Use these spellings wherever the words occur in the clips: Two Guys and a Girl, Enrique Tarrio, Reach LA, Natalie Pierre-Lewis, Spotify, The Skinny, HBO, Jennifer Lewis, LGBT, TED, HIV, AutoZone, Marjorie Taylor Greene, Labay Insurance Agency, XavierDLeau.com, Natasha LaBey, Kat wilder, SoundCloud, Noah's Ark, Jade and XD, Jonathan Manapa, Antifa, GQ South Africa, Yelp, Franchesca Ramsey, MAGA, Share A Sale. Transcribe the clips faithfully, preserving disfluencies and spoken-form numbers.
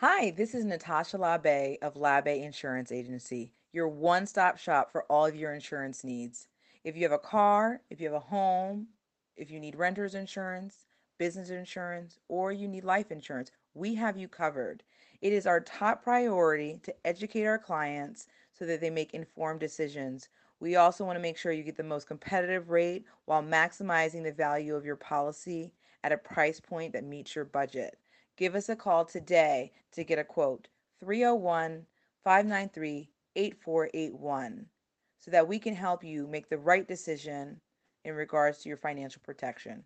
Hi, this is Natasha LaBey of Labay Insurance Agency, your one-stop shop for all of your insurance needs. If you have a car, if you have a home, if you need renter's insurance, business insurance, or you need life insurance, we have you covered. It is our top priority to educate our clients so that they make informed decisions. We also want to make sure you get the most competitive rate while maximizing the value of your policy at a price point that meets your budget. Give us a call today to get a quote, three oh one, five nine three, eight four eight one, so that we can help you make the right decision in regards to your financial protection.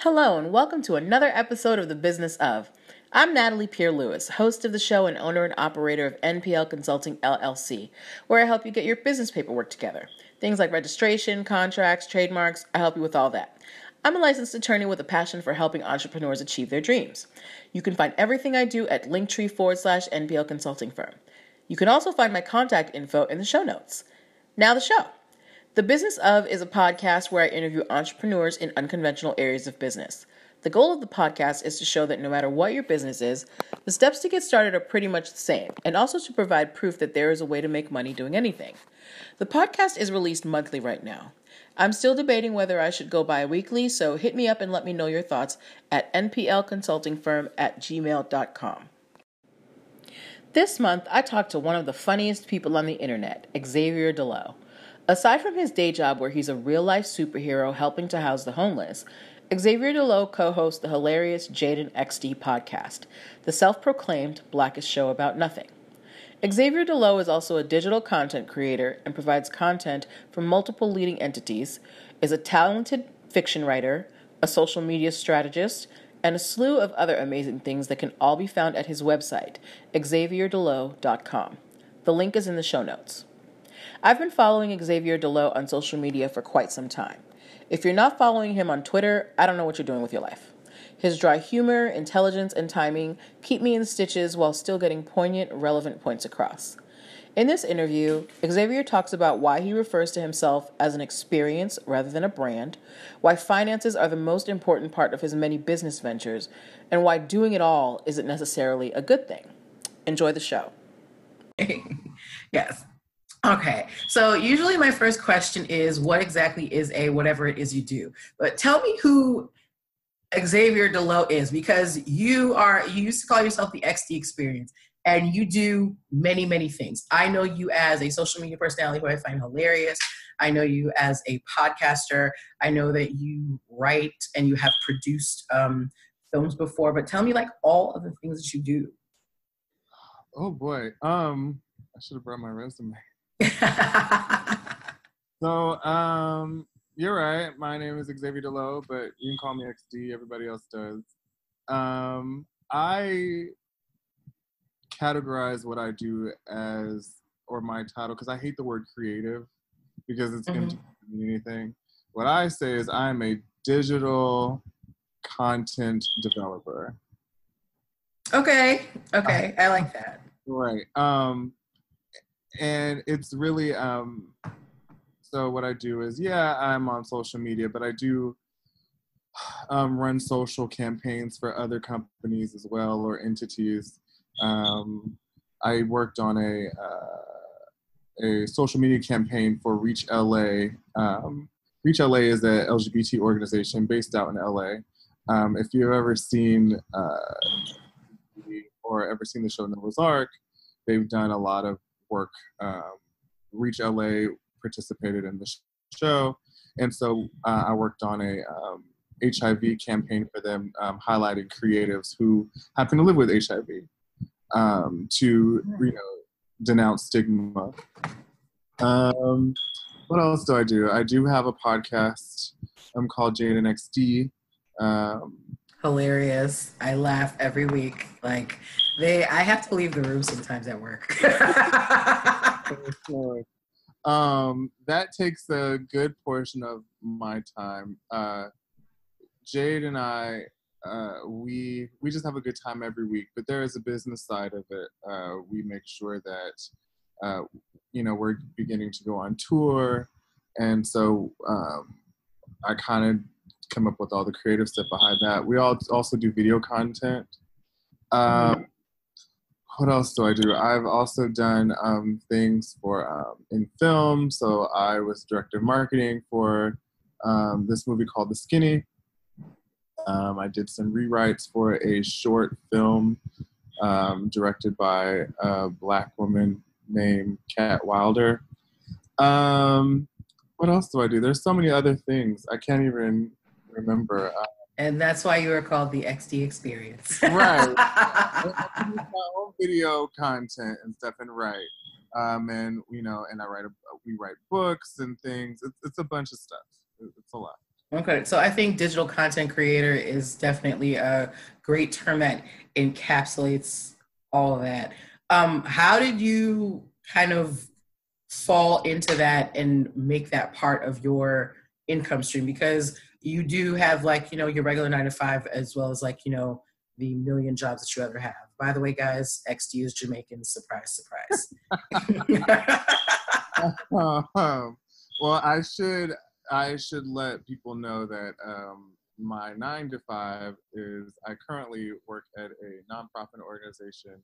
Hello, and welcome to another episode of The Business Of. I'm Natalie Pierre-Lewis, host of the show and owner and operator of N P L Consulting L L C, where I help you get your business paperwork together. Things like registration, contracts, trademarks, I help you with all that. I'm a licensed attorney with a passion for helping entrepreneurs achieve their dreams. You can find everything I do at linktree forward slash NPL Consulting Firm. You can also find my contact info in the show notes. Now the show. The Business Of is a podcast where I interview entrepreneurs in unconventional areas of business. The goal of the podcast is to show that no matter what your business is, the steps to get started are pretty much the same, and also to provide proof that there is a way to make money doing anything. The podcast is released monthly right now. I'm still debating whether I should go bi-weekly, so hit me up and let me know your thoughts at n p l consulting firm at gmail dot com. This month, I talked to one of the funniest people on the internet, Xavier D'Leau. Aside from his day job where he's a real-life superhero helping to house the homeless, Xavier D'Leau co-hosts the hilarious Jade and X D podcast, the self-proclaimed blackest show about nothing. Xavier D'Leau is also a digital content creator and provides content for multiple leading entities, is a talented fiction writer, a social media strategist, and a slew of other amazing things that can all be found at his website, Xavier D Leau dot com. The link is in the show notes. I've been following Xavier D'Leau on social media for quite some time. If you're not following him on Twitter, I don't know what you're doing with your life. His dry humor, intelligence, and timing keep me in stitches while still getting poignant, relevant points across. In this interview, Xavier talks about why he refers to himself as an experience rather than a brand, why finances are the most important part of his many business ventures, and why doing it all isn't necessarily a good thing. Enjoy the show. Yes. Okay, so usually my first question is, what exactly is a whatever it is you do? But tell me who Xavier D'Leau is, because you are, you used to call yourself the X D Experience, and you do many, many things. I know you as a social media personality who I find hilarious. I know you as a podcaster. I know that you write and you have produced um, films before, but tell me like all of the things that you do. Oh boy, um, I should have brought my resume. So um you're right, my name is Xavier D'Leau, but you can call me X D, everybody else does. um I categorize what I do as, or my title, because I hate the word creative because it's mm-hmm. empty anything. What I say is I'm a digital content developer. Okay okay I, I like that. Right. um And it's really, um, so what I do is, yeah, I'm on social media, but I do um, run social campaigns for other companies as well, or entities. Um, I worked on a, uh, a social media campaign for Reach L A. Um, Reach L A is an L G B T organization based out in L A. Um, if you've ever seen, uh, or ever seen the show Noah's Ark, they've done a lot of work. um, Reach L A participated in the show, and so uh, I worked on a um, H I V campaign for them, um, highlighting creatives who happen to live with H I V um, to, you know, denounce stigma. Um, what else do I do? I do have a podcast um, called Jade and X D. Um, Hilarious. I laugh every week. Like, They, I have to leave the room sometimes at work. um, that takes a good portion of my time. Uh, Jade and I, uh, we we just have a good time every week. But there is a business side of it. Uh, we make sure that uh, you know, we're beginning to go on tour, and so um, I kind of come up with all the creative stuff behind that. We all also do video content. Um, what else do I do? I've also done um, things for um, in film. So I was director of marketing for um, this movie called The Skinny. Um, I did some rewrites for a short film um, directed by a Black woman named Kat Wilder. Um, what else do I do? There's so many other things. I can't even remember. Uh, and that's why you were called the X D Experience. Right. I do my own video content and stuff and write. Um, and, you know, and I write, a, we write books and things. It's, it's a bunch of stuff. It's a lot. Okay, so I think digital content creator is definitely a great term that encapsulates all of that. Um, how did you kind of fall into that and make that part of your income stream? Because you do have, like, you know, your regular nine to five, as well as, like, you know, the million jobs that you ever have. By the way, guys, X D is Jamaican. Surprise, surprise. um, well, I should... I should let people know that um, my nine to five is I currently work at a nonprofit organization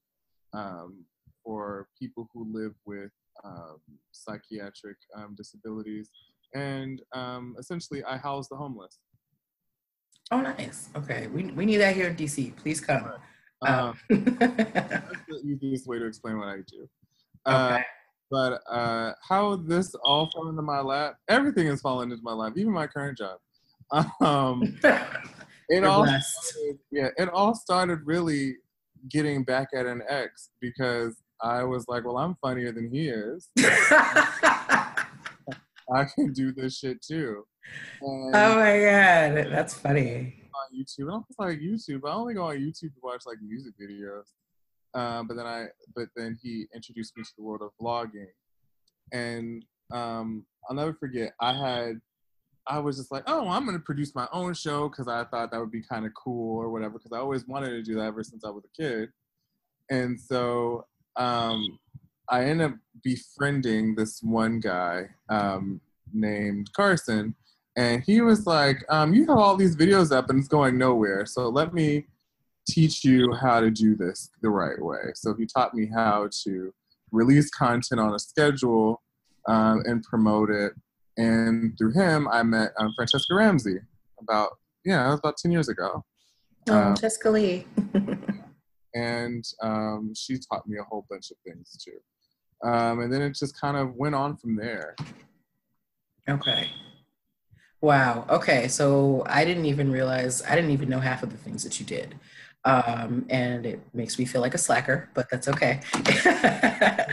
um, for people who live with um, psychiatric um, disabilities. And um, essentially, I house the homeless. Oh, nice. Okay. We, we need that here in D C. Please come. Right. Um, that's the easiest way to explain what I do. Uh, okay. But uh, how this all fell into my lap, everything has fallen into my lap, even my current job. Um, it, all started, yeah, it all started really getting back at an ex because I was like, well, I'm funnier than he is. I can do this shit too. And oh my God, that's funny. On YouTube, I don't like YouTube. I only go on YouTube to watch like music videos. Um, but then I, but then he introduced me to the world of vlogging, and um, I'll never forget. I had, I was just like, oh, I'm gonna produce my own show because I thought that would be kind of cool or whatever. Because I always wanted to do that ever since I was a kid, and so um, I ended up befriending this one guy um, named Carson, and he was like, um, you have all these videos up and it's going nowhere, so let me teach you how to do this the right way. So he taught me how to release content on a schedule um, and promote it. And through him, I met um, Franchesca Ramsey about, yeah, it was about ten years ago. Oh, um, Franchesca Leigh. And um, she taught me a whole bunch of things too. Um, and then it just kind of went on from there. Okay. Wow. Okay. So I didn't even realize, I didn't even know half of the things that you did. Um, and it makes me feel like a slacker, but that's okay. But,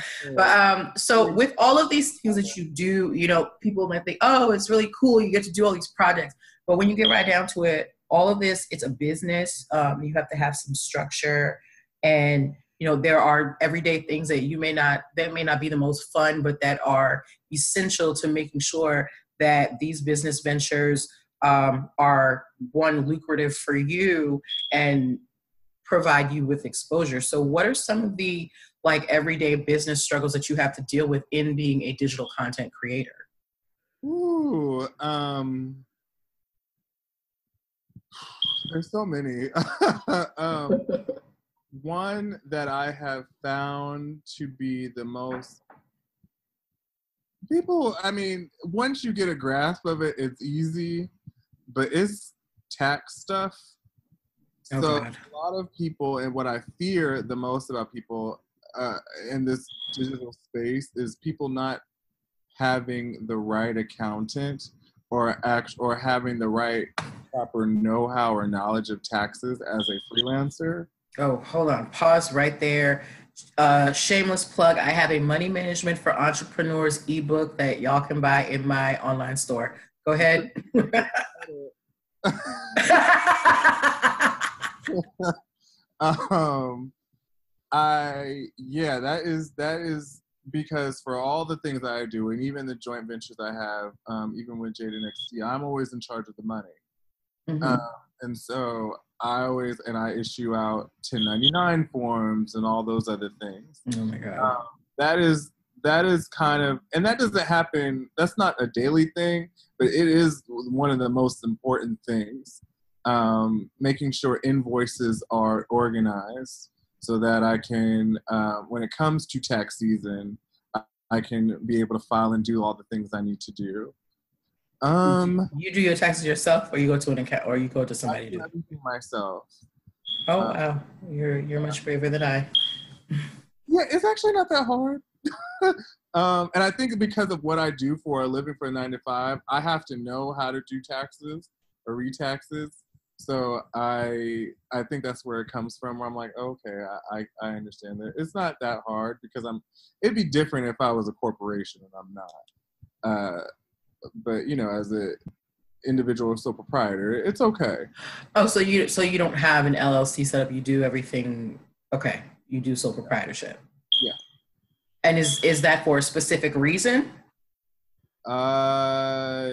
um, so with all of these things that you do, you know, people might think, oh, it's really cool. You get to do all these projects. But when you get right down to it, all of this, it's a business. Um, you have to have some structure, and, you know, there are everyday things that you may not, that may not be the most fun, but that are essential to making sure that these business ventures um, are, one, lucrative for you and provide you with exposure. So what are some of the like everyday business struggles that you have to deal with in being a digital content creator? Ooh, um, there's so many. um, one that I have found to be the most People, I mean, once you get a grasp of it, it's easy, but it's tax stuff. Oh, so God. A lot of people, and what I fear the most about people uh, in this digital space is people not having the right accountant or act, or having the right proper know-how or knowledge of taxes as a freelancer. Oh, hold on. Pause right there. Uh, shameless plug. I have a money management for entrepreneurs ebook that y'all can buy in my online store. Go ahead. um, I, yeah, that is, that is because for all the things that I do, and even the joint ventures I have, um, even with Jade and X D, I'm always in charge of the money. Mm-hmm. um, and so I always, and I issue out ten ninety-nine forms and all those other things. Oh my God. Um, that is, that is kind of, and that doesn't happen, that's not a daily thing, but it is one of the most important things um, making sure invoices are organized so that I can, uh, when it comes to tax season, I, I can be able to file and do all the things I need to do. Um, you do your taxes yourself, or you go to an account, or you go to somebody? I do everything myself. Oh um, wow, you're you're much braver than I. Yeah, it's actually not that hard. um, and I think because of what I do for a living, for a nine to five, I have to know how to do taxes or re-taxes. So I I think that's where it comes from. Where I'm like, okay, I I, I understand that it's not that hard because I'm. It'd be different if I was a corporation and I'm not. Uh, But you know, as an individual sole proprietor, it's okay. Oh, so you so you don't have an L L C set up. You do everything. Okay, you do sole proprietorship. Yeah. And is is that for a specific reason? Uh,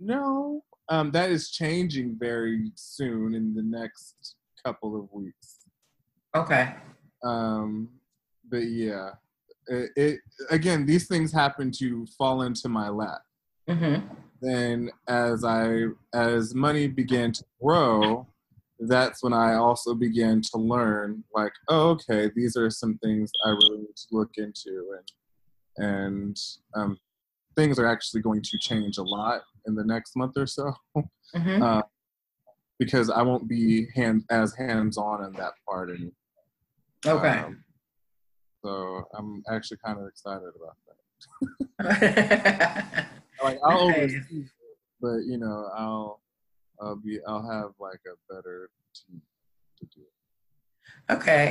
no. Um, that is changing very soon in the next couple of weeks. Okay. Um, but yeah. It, it again, these things happen to fall into my lap. Mm-hmm. Then, as I as money began to grow, that's when I also began to learn, like, oh, okay, these are some things I really need to look into, and and um, things are actually going to change a lot in the next month or so, mm-hmm. uh, because I won't be hand as hands on in that part anymore. Okay. Um, So I'm actually kind of excited about that. Like I'll oversee it, but you know, I'll I'll be I'll have like a better team to do it. Okay.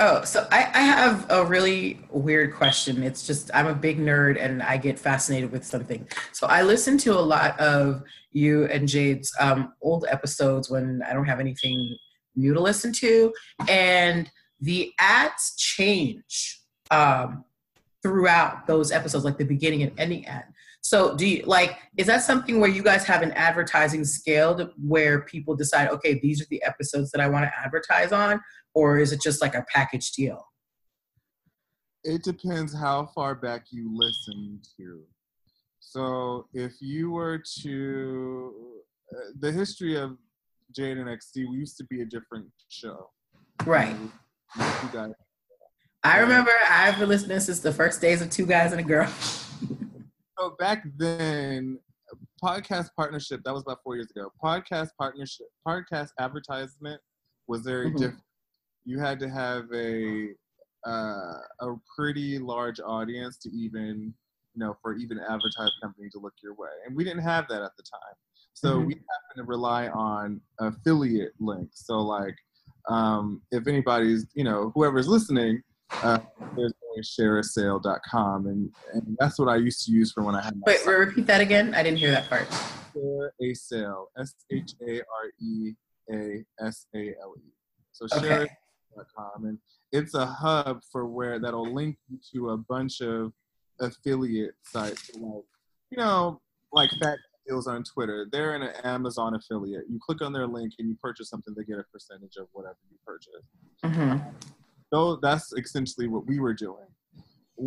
Oh, so I, I have a really weird question. It's just I'm a big nerd and I get fascinated with something. So I listen to a lot of you and Jade's um, old episodes when I don't have anything new to listen to, and the ads change um, throughout those episodes, like the beginning and ending ad. So do you, like, is that something where you guys have an advertising scale to, where people decide, okay, these are the episodes that I want to advertise on, or is it just like a package deal? It depends how far back you listen to. So if you were to, uh, the history of Jade and X D, we used to be a different show. Right. I remember I've been listening since the first days of Two Guys and a Girl. So back then, podcast partnership, that was about four years ago. Podcast partnership, podcast advertisement was very mm-hmm. different. You had to have a uh, a pretty large audience to even, you know, for even an advertised company to look your way. And we didn't have that at the time. So mm-hmm. we happened to rely on affiliate links. So like, Um, if anybody's, you know, whoever's listening, uh, there's share a sale dot com, and, and that's what I used to use for when I had my Wait, site. Repeat that again? I didn't hear that part. Share a sale, S H A R E A S A L E. So okay. share a sale dot com, and it's a hub for where that'll link you to a bunch of affiliate sites, like, you know, like that. Deals on Twitter. They're in an Amazon affiliate. You click on their link and you purchase something, they get a percentage of whatever you purchase. Mm-hmm. So that's essentially what we were doing.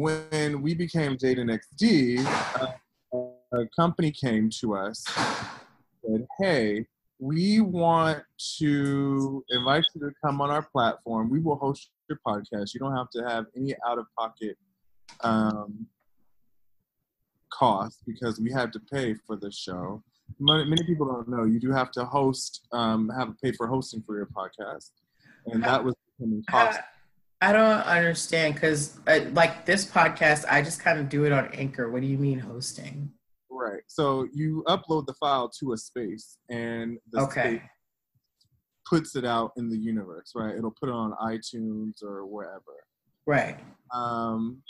When we became Jade and X D, a, a company came to us and said, hey, we want to invite you to come on our platform. We will host your podcast. You don't have to have any out-of-pocket um cost because we had to pay for the show. Many people don't know you do have to host, um, have to pay for hosting for your podcast, and that was becoming costly. I don't understand because, like this podcast, I just kind of do it on Anchor. What do you mean hosting? Right. So you upload the file to a space, and the okay. space puts it out in the universe. Right. It'll put it on iTunes or wherever. Right. Um.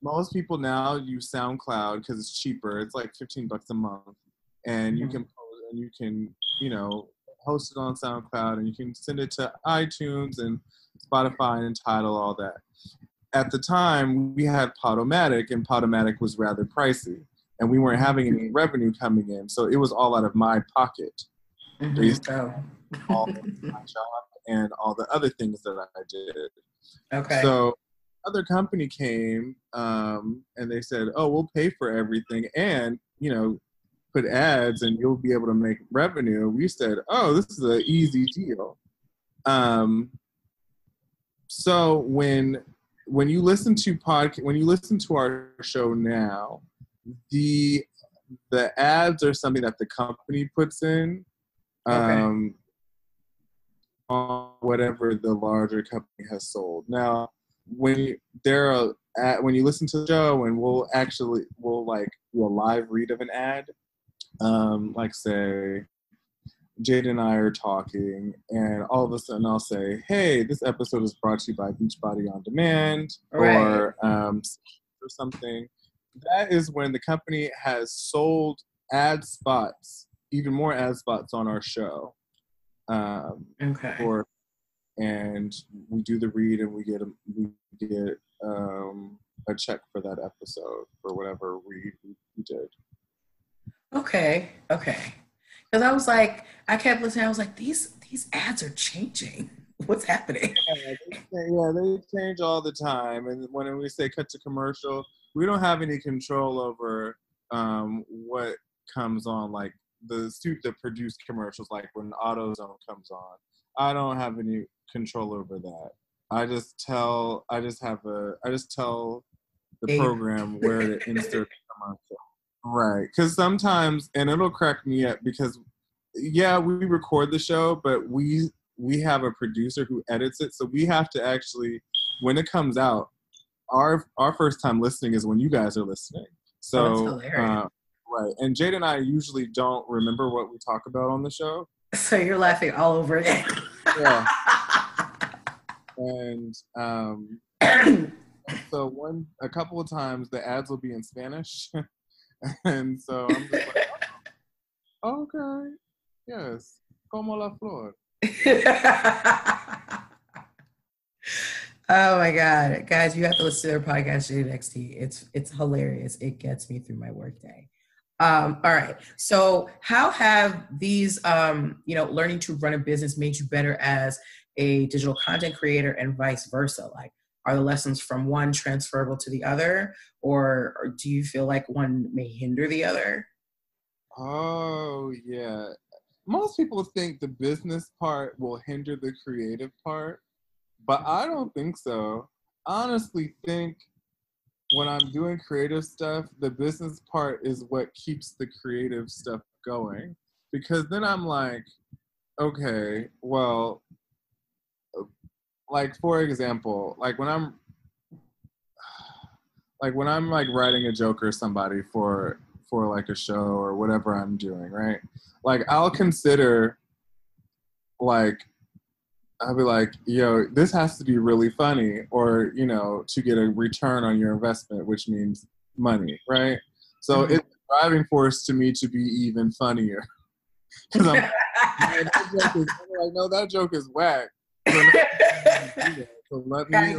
Most people now use SoundCloud because it's cheaper. It's like fifteen bucks a month, and you can post, and you can you know host it on SoundCloud, and you can send it to iTunes and Spotify and Tidal, all that. At the time, we had Podomatic, and Podomatic was rather pricey, and we weren't having any revenue coming in, so it was all out of my pocket. Mm-hmm. Oh. All of my job and all the other things that I did. Okay. So. Other company came um, and they said, oh, we'll pay for everything. And, you know, put ads and you'll be able to make revenue. We said, oh, this is an easy deal. Um, so when when you listen to podcast, when you listen to our show now, the the ads are something that the company puts in. Um, okay. On whatever the larger company has sold. Now, when you, there are ad, when you listen to the show, and we'll actually we'll like do a live read of an ad. Um, like say, Jade and I are talking, and all of a sudden I'll say, "Hey, this episode is brought to you by Beachbody On Demand," right. or um, or something. That is when the company has sold ad spots, even more ad spots on our show. Um, okay. Or, and we do the read, and we get a, we get um, a check for that episode for whatever read we, we did. Okay. Okay. Because I was like, I kept listening. I was like, these these ads are changing. What's happening? Yeah, they, yeah, they change all the time. And when we say cut to commercial, we don't have any control over um, what comes on, like. The suit that produced commercials, like when AutoZone comes on, I don't have any control over that. I just tell, I just have a, I just tell the Eight. program where to insert commercial, right? Because sometimes, and it'll crack me up because, yeah, we record the show, but we we have a producer who edits it, so we have to actually, when it comes out, our our first time listening is when you guys are listening. So. Oh, that's hilarious. Uh, Right. And Jade and I usually don't remember what we talk about on the show. So you're laughing all over again. Yeah. And um, so one, a couple of times the ads will be in Spanish. And so I'm just like, oh, okay. Yes. Como la flor. Oh my God. Guys, you have to listen to their podcast, Jade and X D. It's, it's hilarious. It gets me through my workday. Um, all right. So how have these, um, you know, learning to run a business made you better as a digital content creator and vice versa? Like, are the lessons from one transferable to the other, or, or do you feel like one may hinder the other? Oh, yeah. Most people think the business part will hinder the creative part, but I don't think so. I honestly think when I'm doing creative stuff, the business part is what keeps the creative stuff going. Because then I'm like, okay, well, like for example, like when I'm, like when I'm like writing a joke or somebody for, for like a show or whatever I'm doing, right? Like I'll consider like, I'll be like, yo, this has to be really funny or, you know, to get a return on your investment, which means money, right? So mm-hmm. it's a driving force to me to be even funnier. Because I'm, I'm like, no, that joke is whack. So so let me,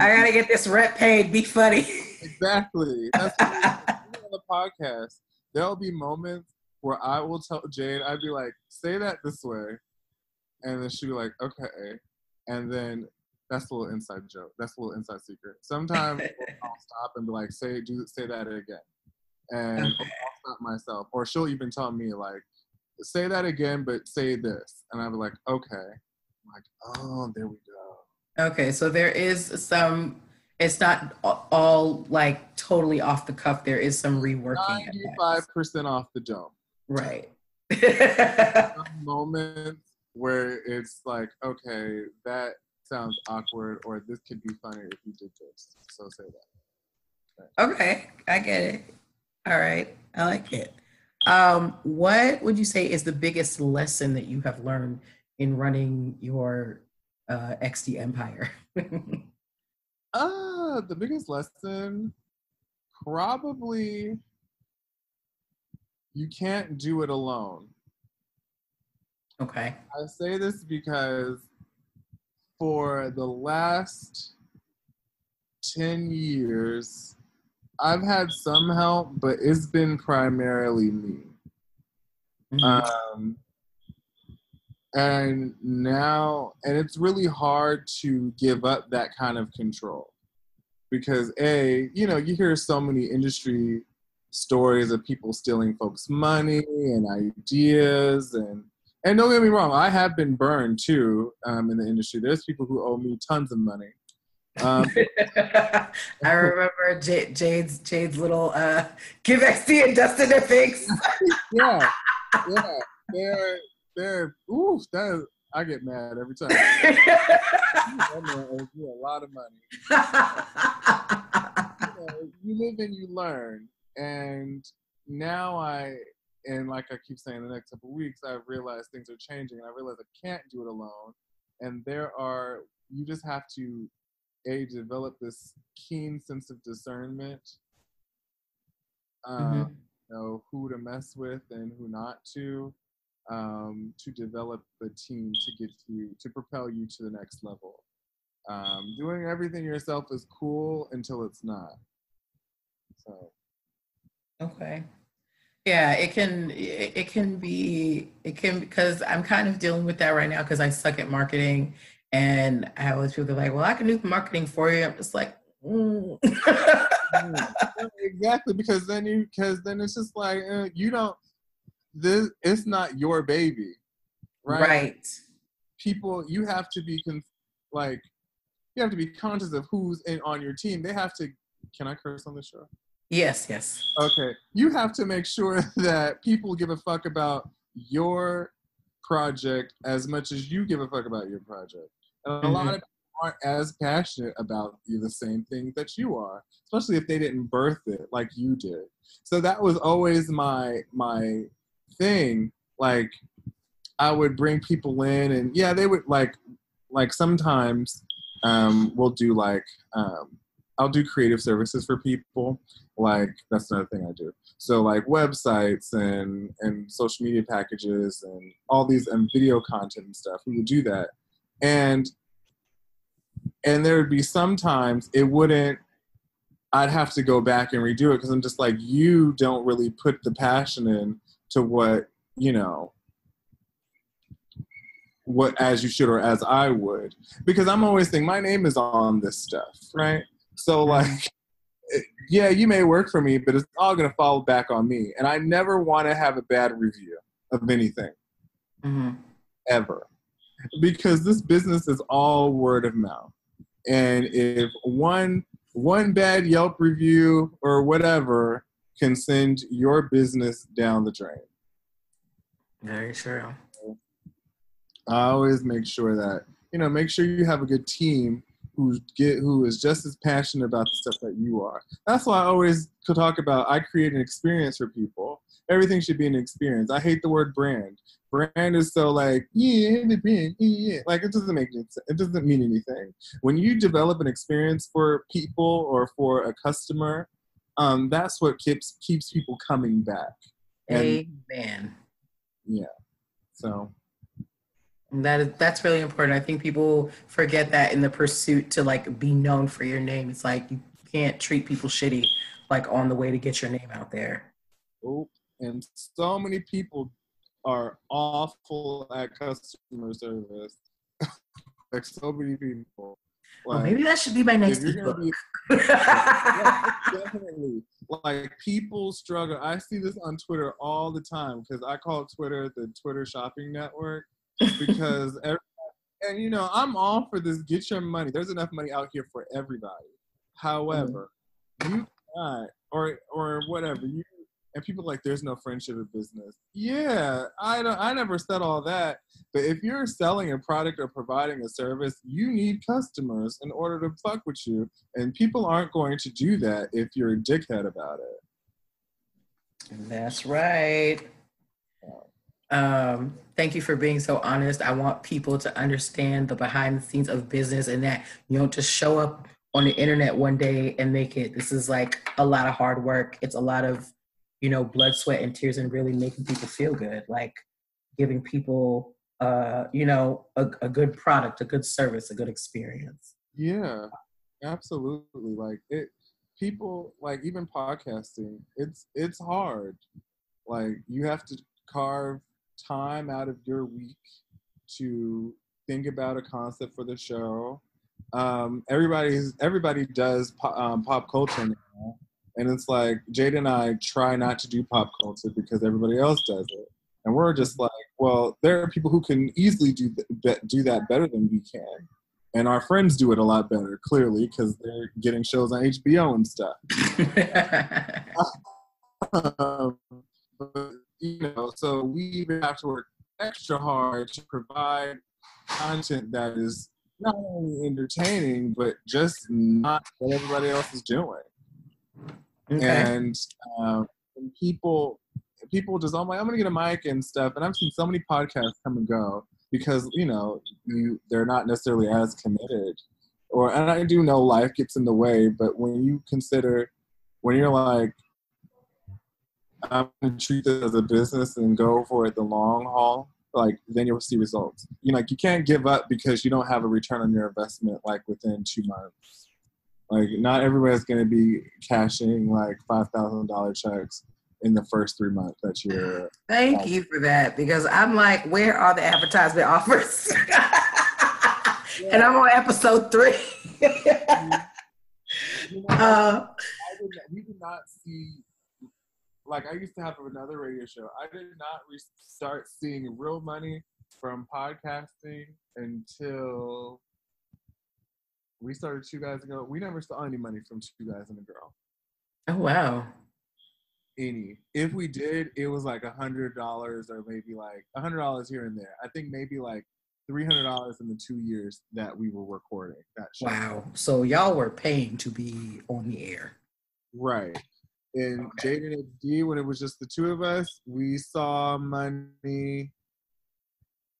I got to get this rent paid, be funny. Exactly. That's what we do on the podcast. There'll be moments where I will tell Jade, I'd be like, say that this way. And then she'd be like, okay. And then that's a little inside joke. That's a little inside secret. Sometimes I'll stop and be like, say do say that again. And okay. I'll stop myself. Or she'll even tell me, like, say that again, but say this. And I'll be like, okay. I'm like, oh, there we go. Okay, so there is some, it's not all, like, totally off the cuff. There is some reworking. ninety-five percent off the jump. Right. Some moments where it's like, okay, that sounds awkward, or this could be funnier if you did this. So say that. Okay, okay I get it. All right, I like it. Um, what would you say is the biggest lesson that you have learned in running your uh, X D empire? uh, the biggest lesson, probably you can't do it alone. Okay. I say this because for the last ten years, I've had some help, but it's been primarily me. Mm-hmm. Um, and now, and it's really hard to give up that kind of control because A, you know, you hear so many industry stories of people stealing folks' money and ideas. And and don't get me wrong, I have been burned too um, in the industry. There's people who owe me tons of money. Um, I remember Jade, Jade's Jade's little uh, give X D and Dustin a fix. yeah, yeah, they're they're ooh, that is, I get mad every time. That man owes me a lot of money. You know, you live and you learn, and now I and like I keep saying, the next couple of weeks I realize things are changing, and I realize I can't do it alone. And there are you just have to. A, develop this keen sense of discernment, um, mm-hmm. you know, who to mess with and who not to, um, to develop the team to get you, to propel you to the next level. Um, doing everything yourself is cool until it's not. So. Okay. Yeah, it can, it can be, it can, because I'm kind of dealing with that right now because I suck at marketing. And I always feel like, well, I can do marketing for you. I'm just like, mm. Exactly, because then you, because then it's just like uh, you don't. This it's not your baby, right? Right. People, you have to be con- like, you have to be conscious of who's in on your team. They have to. Can I curse on this show? Yes. Yes. Okay. You have to make sure that people give a fuck about your project as much as you give a fuck about your project. And a lot of people aren't as passionate about the same thing that you are, especially if they didn't birth it like you did. So that was always my my thing. Like, I would bring people in, and yeah, they would like like sometimes um, we'll do like um, I'll do creative services for people. Like, that's another thing I do. So like websites and and social media packages and all these and video content and stuff. We would do that. And and there would be sometimes it wouldn't, I'd have to go back and redo it because I'm just like, you don't really put the passion in to what, you know, what as you should or as I would. Because I'm always thinking, my name is on this stuff, right? So like, yeah, you may work for me, but it's all going to fall back on me. And I never want to have a bad review of anything, mm-hmm. ever, because this business is all word of mouth. And if one one bad Yelp review or whatever can send your business down the drain. Very true. I always make sure that, you know, make sure you have a good team Who get who is just as passionate about the stuff that you are. That's why I always talk about, I create an experience for people. Everything should be an experience. I hate the word brand. Brand is so like, yeah, the brand, yeah. Like, it doesn't make sense. It doesn't mean anything. When you develop an experience for people or for a customer, um, that's what keeps keeps people coming back. And, amen. Yeah. So. That is, that's really important. I think people forget that in the pursuit to like be known for your name. It's like, you can't treat people shitty, like on the way to get your name out there. Oh, and so many people are awful at customer service. Like, so many people. Like, well, maybe that should be my next ebook. Be, yeah, definitely. Like, people struggle. I see this on Twitter all the time because I call Twitter the Twitter shopping network. Because, every, and you know, I'm all for this, get your money. There's enough money out here for everybody. However, mm-hmm. you cannot, or or whatever, you and people are like, there's no friendship in business. Yeah, I don't, I never said all that. But if you're selling a product or providing a service, you need customers in order to fuck with you. And people aren't going to do that if you're a dickhead about it. That's right. Um, thank you for being so honest. I want people to understand the behind the scenes of business and that you don't just show up on the internet one day and make it. This is like a lot of hard work. It's a lot of, you know, blood, sweat, and tears, and really making people feel good, like giving people, uh, you know, a, a good product, a good service, a good experience. Yeah, absolutely. Like, it, people, like, even podcasting, it's, it's hard. Like, you have to carve time out of your week to think about a concept for the show. Um, everybody's everybody does po- um, pop culture now, And it's like, Jade and I try not to do pop culture because everybody else does it. And we're just like, well, there are people who can easily do, th- do that better than we can. And our friends do it a lot better, clearly, because they're getting shows on H B O and stuff. um, but, you know, so we even have to work extra hard to provide content that is not only entertaining, but just not what everybody else is doing. Okay. And um, people, people just, I'm like, I'm gonna get a mic and stuff. And I've seen so many podcasts come and go because, you know, you they're not necessarily as committed. Or, and I do know life gets in the way, but when you consider, when you're like, I'm gonna treat this as a business and go for it the long haul, like, then you'll see results. You know, like, you can't give up because you don't have a return on your investment, like, within two months. Like, not everybody's going to be cashing, like, five thousand dollars checks in the first three months that you're... Thank asking. You for that, because I'm like, where are the advertisement offers? Yeah. And I'm on episode three. You know, uh, I did not, we did not see... Like, I used to have another radio show. I did not re- start seeing real money from podcasting until... We started Two Guys and a Girl. We never saw any money from Two Guys and a Girl. Oh, wow. Any. If we did, it was like one hundred dollars or maybe like one hundred dollars here and there. I think maybe like three hundred dollars in the two years that we were recording that show. Wow. So y'all were paying to be on the air. Right. And okay. Jade and X D, when it was just the two of us, we saw money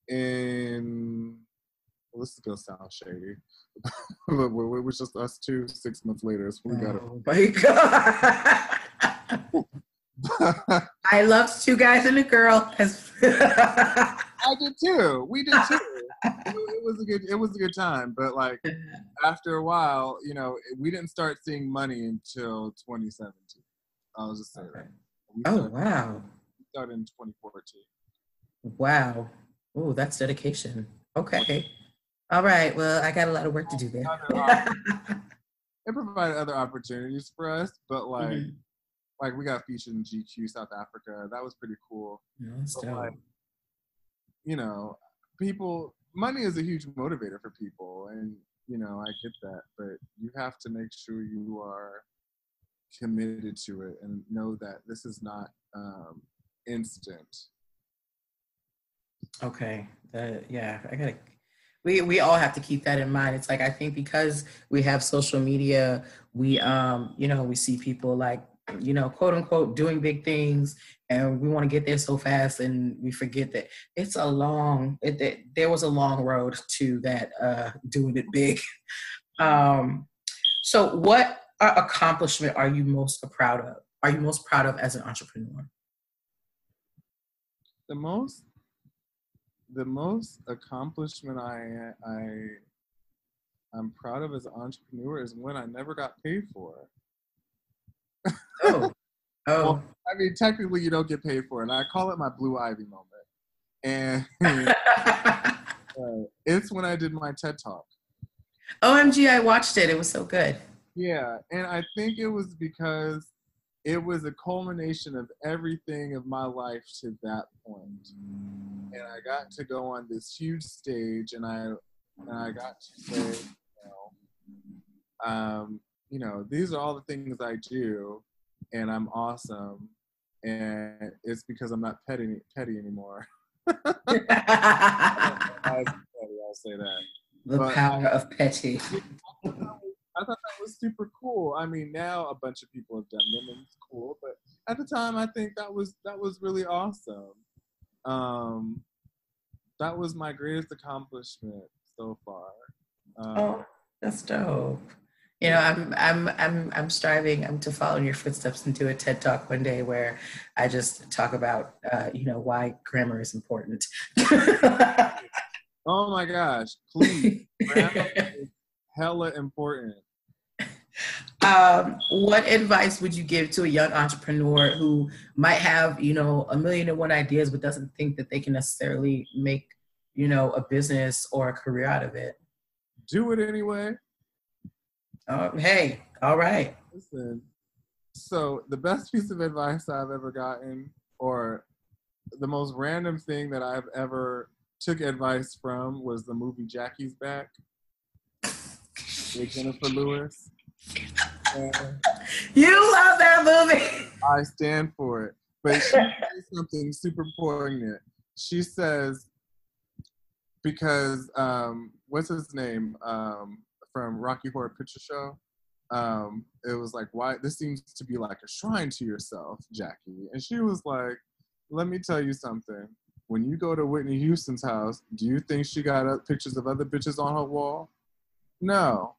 in... Well, this is going to sound shady. It was just us two six months later. So we got oh my God. I loved Two Guys and a Girl. I did too. We did too. It was a good it was a good time. But like after a while, you know, we didn't start seeing money until twenty seventeen. I was just saying okay. that. We oh started, wow. We started in twenty fourteen. Wow. Oh, that's dedication. Okay. All right. Well, I got a lot of work to do there. It provided other opportunities for us, but like, mm-hmm. like we got featured in G Q South Africa. That was pretty cool. Yeah, but like, you know, people, money is a huge motivator for people, and you know, I get that, but you have to make sure you are committed to it and know that this is not um, instant. Okay. Uh, yeah, I gotta. We we all have to keep that in mind. It's like, I think because we have social media, we, um you know, we see people like, you know, quote unquote, doing big things, and we want to get there so fast, and we forget that it's a long, it, it, there was a long road to that uh, doing it big. Um, so what accomplishment are you most proud of? Are you most proud of as an entrepreneur? The most? The most accomplishment I, I, I'm proud of as an entrepreneur is when I never got paid for it. Oh. Oh. Well, I mean, technically you don't get paid for it. And I call it my Blue Ivy moment. And uh, it's when I did my TED Talk. O M G, I watched it. It was so good. Yeah. And I think it was because it was a culmination of everything of my life to that point. And I got to go on this huge stage, and I and I got to say, you know, um, you know, these are all the things I do, and I'm awesome, and it's because I'm not petty petty anymore. I don't know, petty, I'll say that. The but, power of petty. I thought that was super cool. I mean, now a bunch of people have done them, and it's cool. But at the time, I think that was that was really awesome. Um, that was my greatest accomplishment so far. Um, oh, that's dope. You know, I'm I'm I'm I'm striving. I'm to follow in your footsteps and do a TED Talk one day where I just talk about uh, you know, why grammar is important. Oh my gosh! Please, grammar is hella important. Um, what advice would you give to a young entrepreneur who might have, you know, a million and one ideas, but doesn't think that they can necessarily make, you know, a business or a career out of it? Do it anyway. Uh, hey, all right. Listen, So the best piece of advice I've ever gotten, or the most random thing that I've ever took advice from, was the movie Jackie's Back with Jennifer Lewis. And you love that movie. I stand for it. But she says something super poignant. She says, because um, what's his name um, from Rocky Horror Picture Show? Um, it was like, why this seems to be like a shrine to yourself, Jackie. And she was like, let me tell you something. When you go to Whitney Houston's house, do you think she got uh, pictures of other bitches on her wall? No.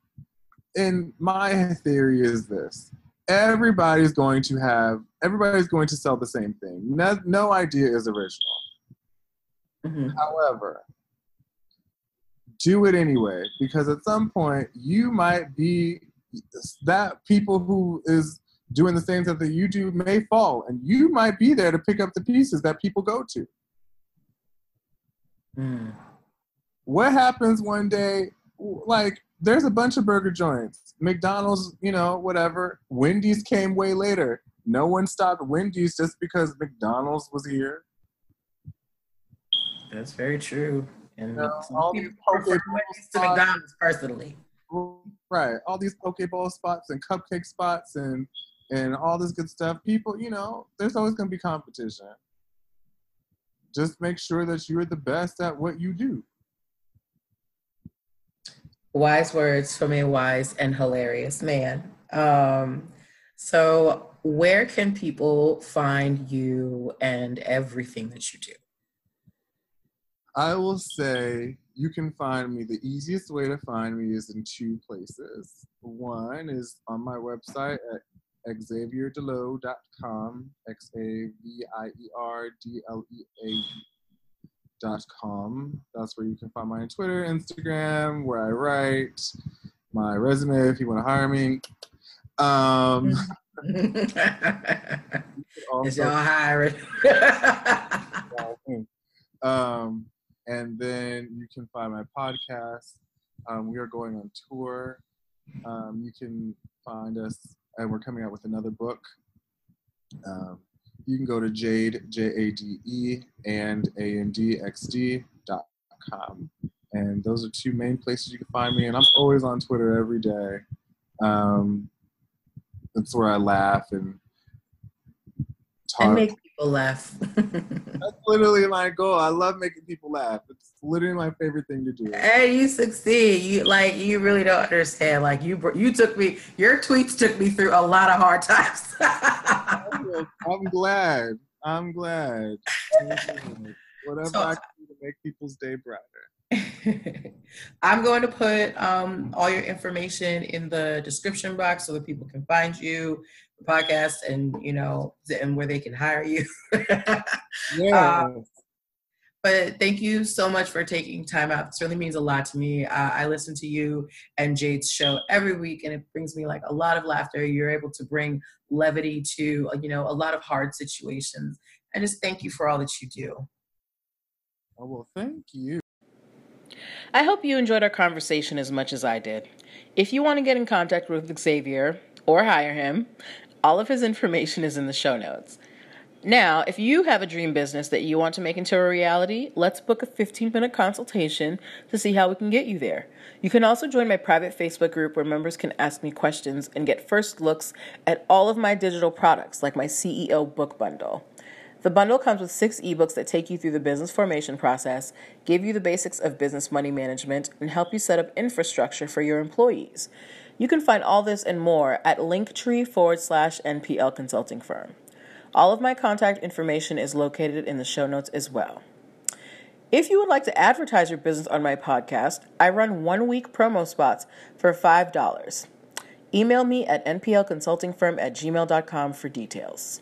And my theory is this. Everybody's going to have, everybody's going to sell the same thing. No, no idea is original. Mm-hmm. However, do it anyway, because at some point you might be that people who is doing the same stuff that you do may fall, and you might be there to pick up the pieces that people go to. Mm. What happens one day, like there's a bunch of burger joints, McDonald's, you know, whatever. Wendy's came way later. No one stopped Wendy's just because McDonald's was here. That's very true. And you know, all these Wendy's to McDonald's personally. Right. All these Pokeball spots and cupcake spots and and all this good stuff. People, you know, there's always going to be competition. Just make sure that you're the best at what you do. Wise words from a wise and hilarious man. Um, so where can people find you and everything that you do? I will say you can find me. The easiest way to find me is in two places. One is on my website at Xavier D Leau dot com, X A V I E R D L E A dot com. That's where you can find my Twitter, Instagram, where I write, my resume if you want to hire me. Um, it's y'all hiring. um, and then you can find my podcast. Um, we are going on tour. Um, you can find us, and we're coming out with another book. Um, you can go to Jade, J A D E, and A N D X D dot com. And those are two main places you can find me. And I'm always on Twitter every day. Um, that's where I laugh and talk. And make people laugh. That's literally my goal. I love making people laugh. It's literally my favorite thing to do. Hey, you succeed. You like you really don't understand. Like you, you took me. Your tweets took me through a lot of hard times. I'm glad. I'm glad. Whatever so, I can do to make people's day brighter. I'm going to put um, all your information in the description box so that people can find you, the podcast, and you know, and where they can hire you. Yeah. Um, but thank you so much for taking time out. This really means a lot to me. Uh, I listen to you and Jade's show every week, and it brings me like a lot of laughter. You're able to bring levity to, you know, a lot of hard situations. And just thank you for all that you do. Oh, well, thank you. I hope you enjoyed our conversation as much as I did. If you want to get in contact with Xavier or hire him, all of his information is in the show notes. Now, if you have a dream business that you want to make into a reality, let's book a fifteen-minute consultation to see how we can get you there. You can also join my private Facebook group where members can ask me questions and get first looks at all of my digital products, like my C E O book bundle. The bundle comes with six ebooks that take you through the business formation process, give you the basics of business money management, and help you set up infrastructure for your employees. You can find all this and more at linktree forward slash NPL Consulting Firm. All of my contact information is located in the show notes as well. If you would like to advertise your business on my podcast, I run one-week promo spots for five dollars. Email me at nplconsultingfirm at gmail dot com for details.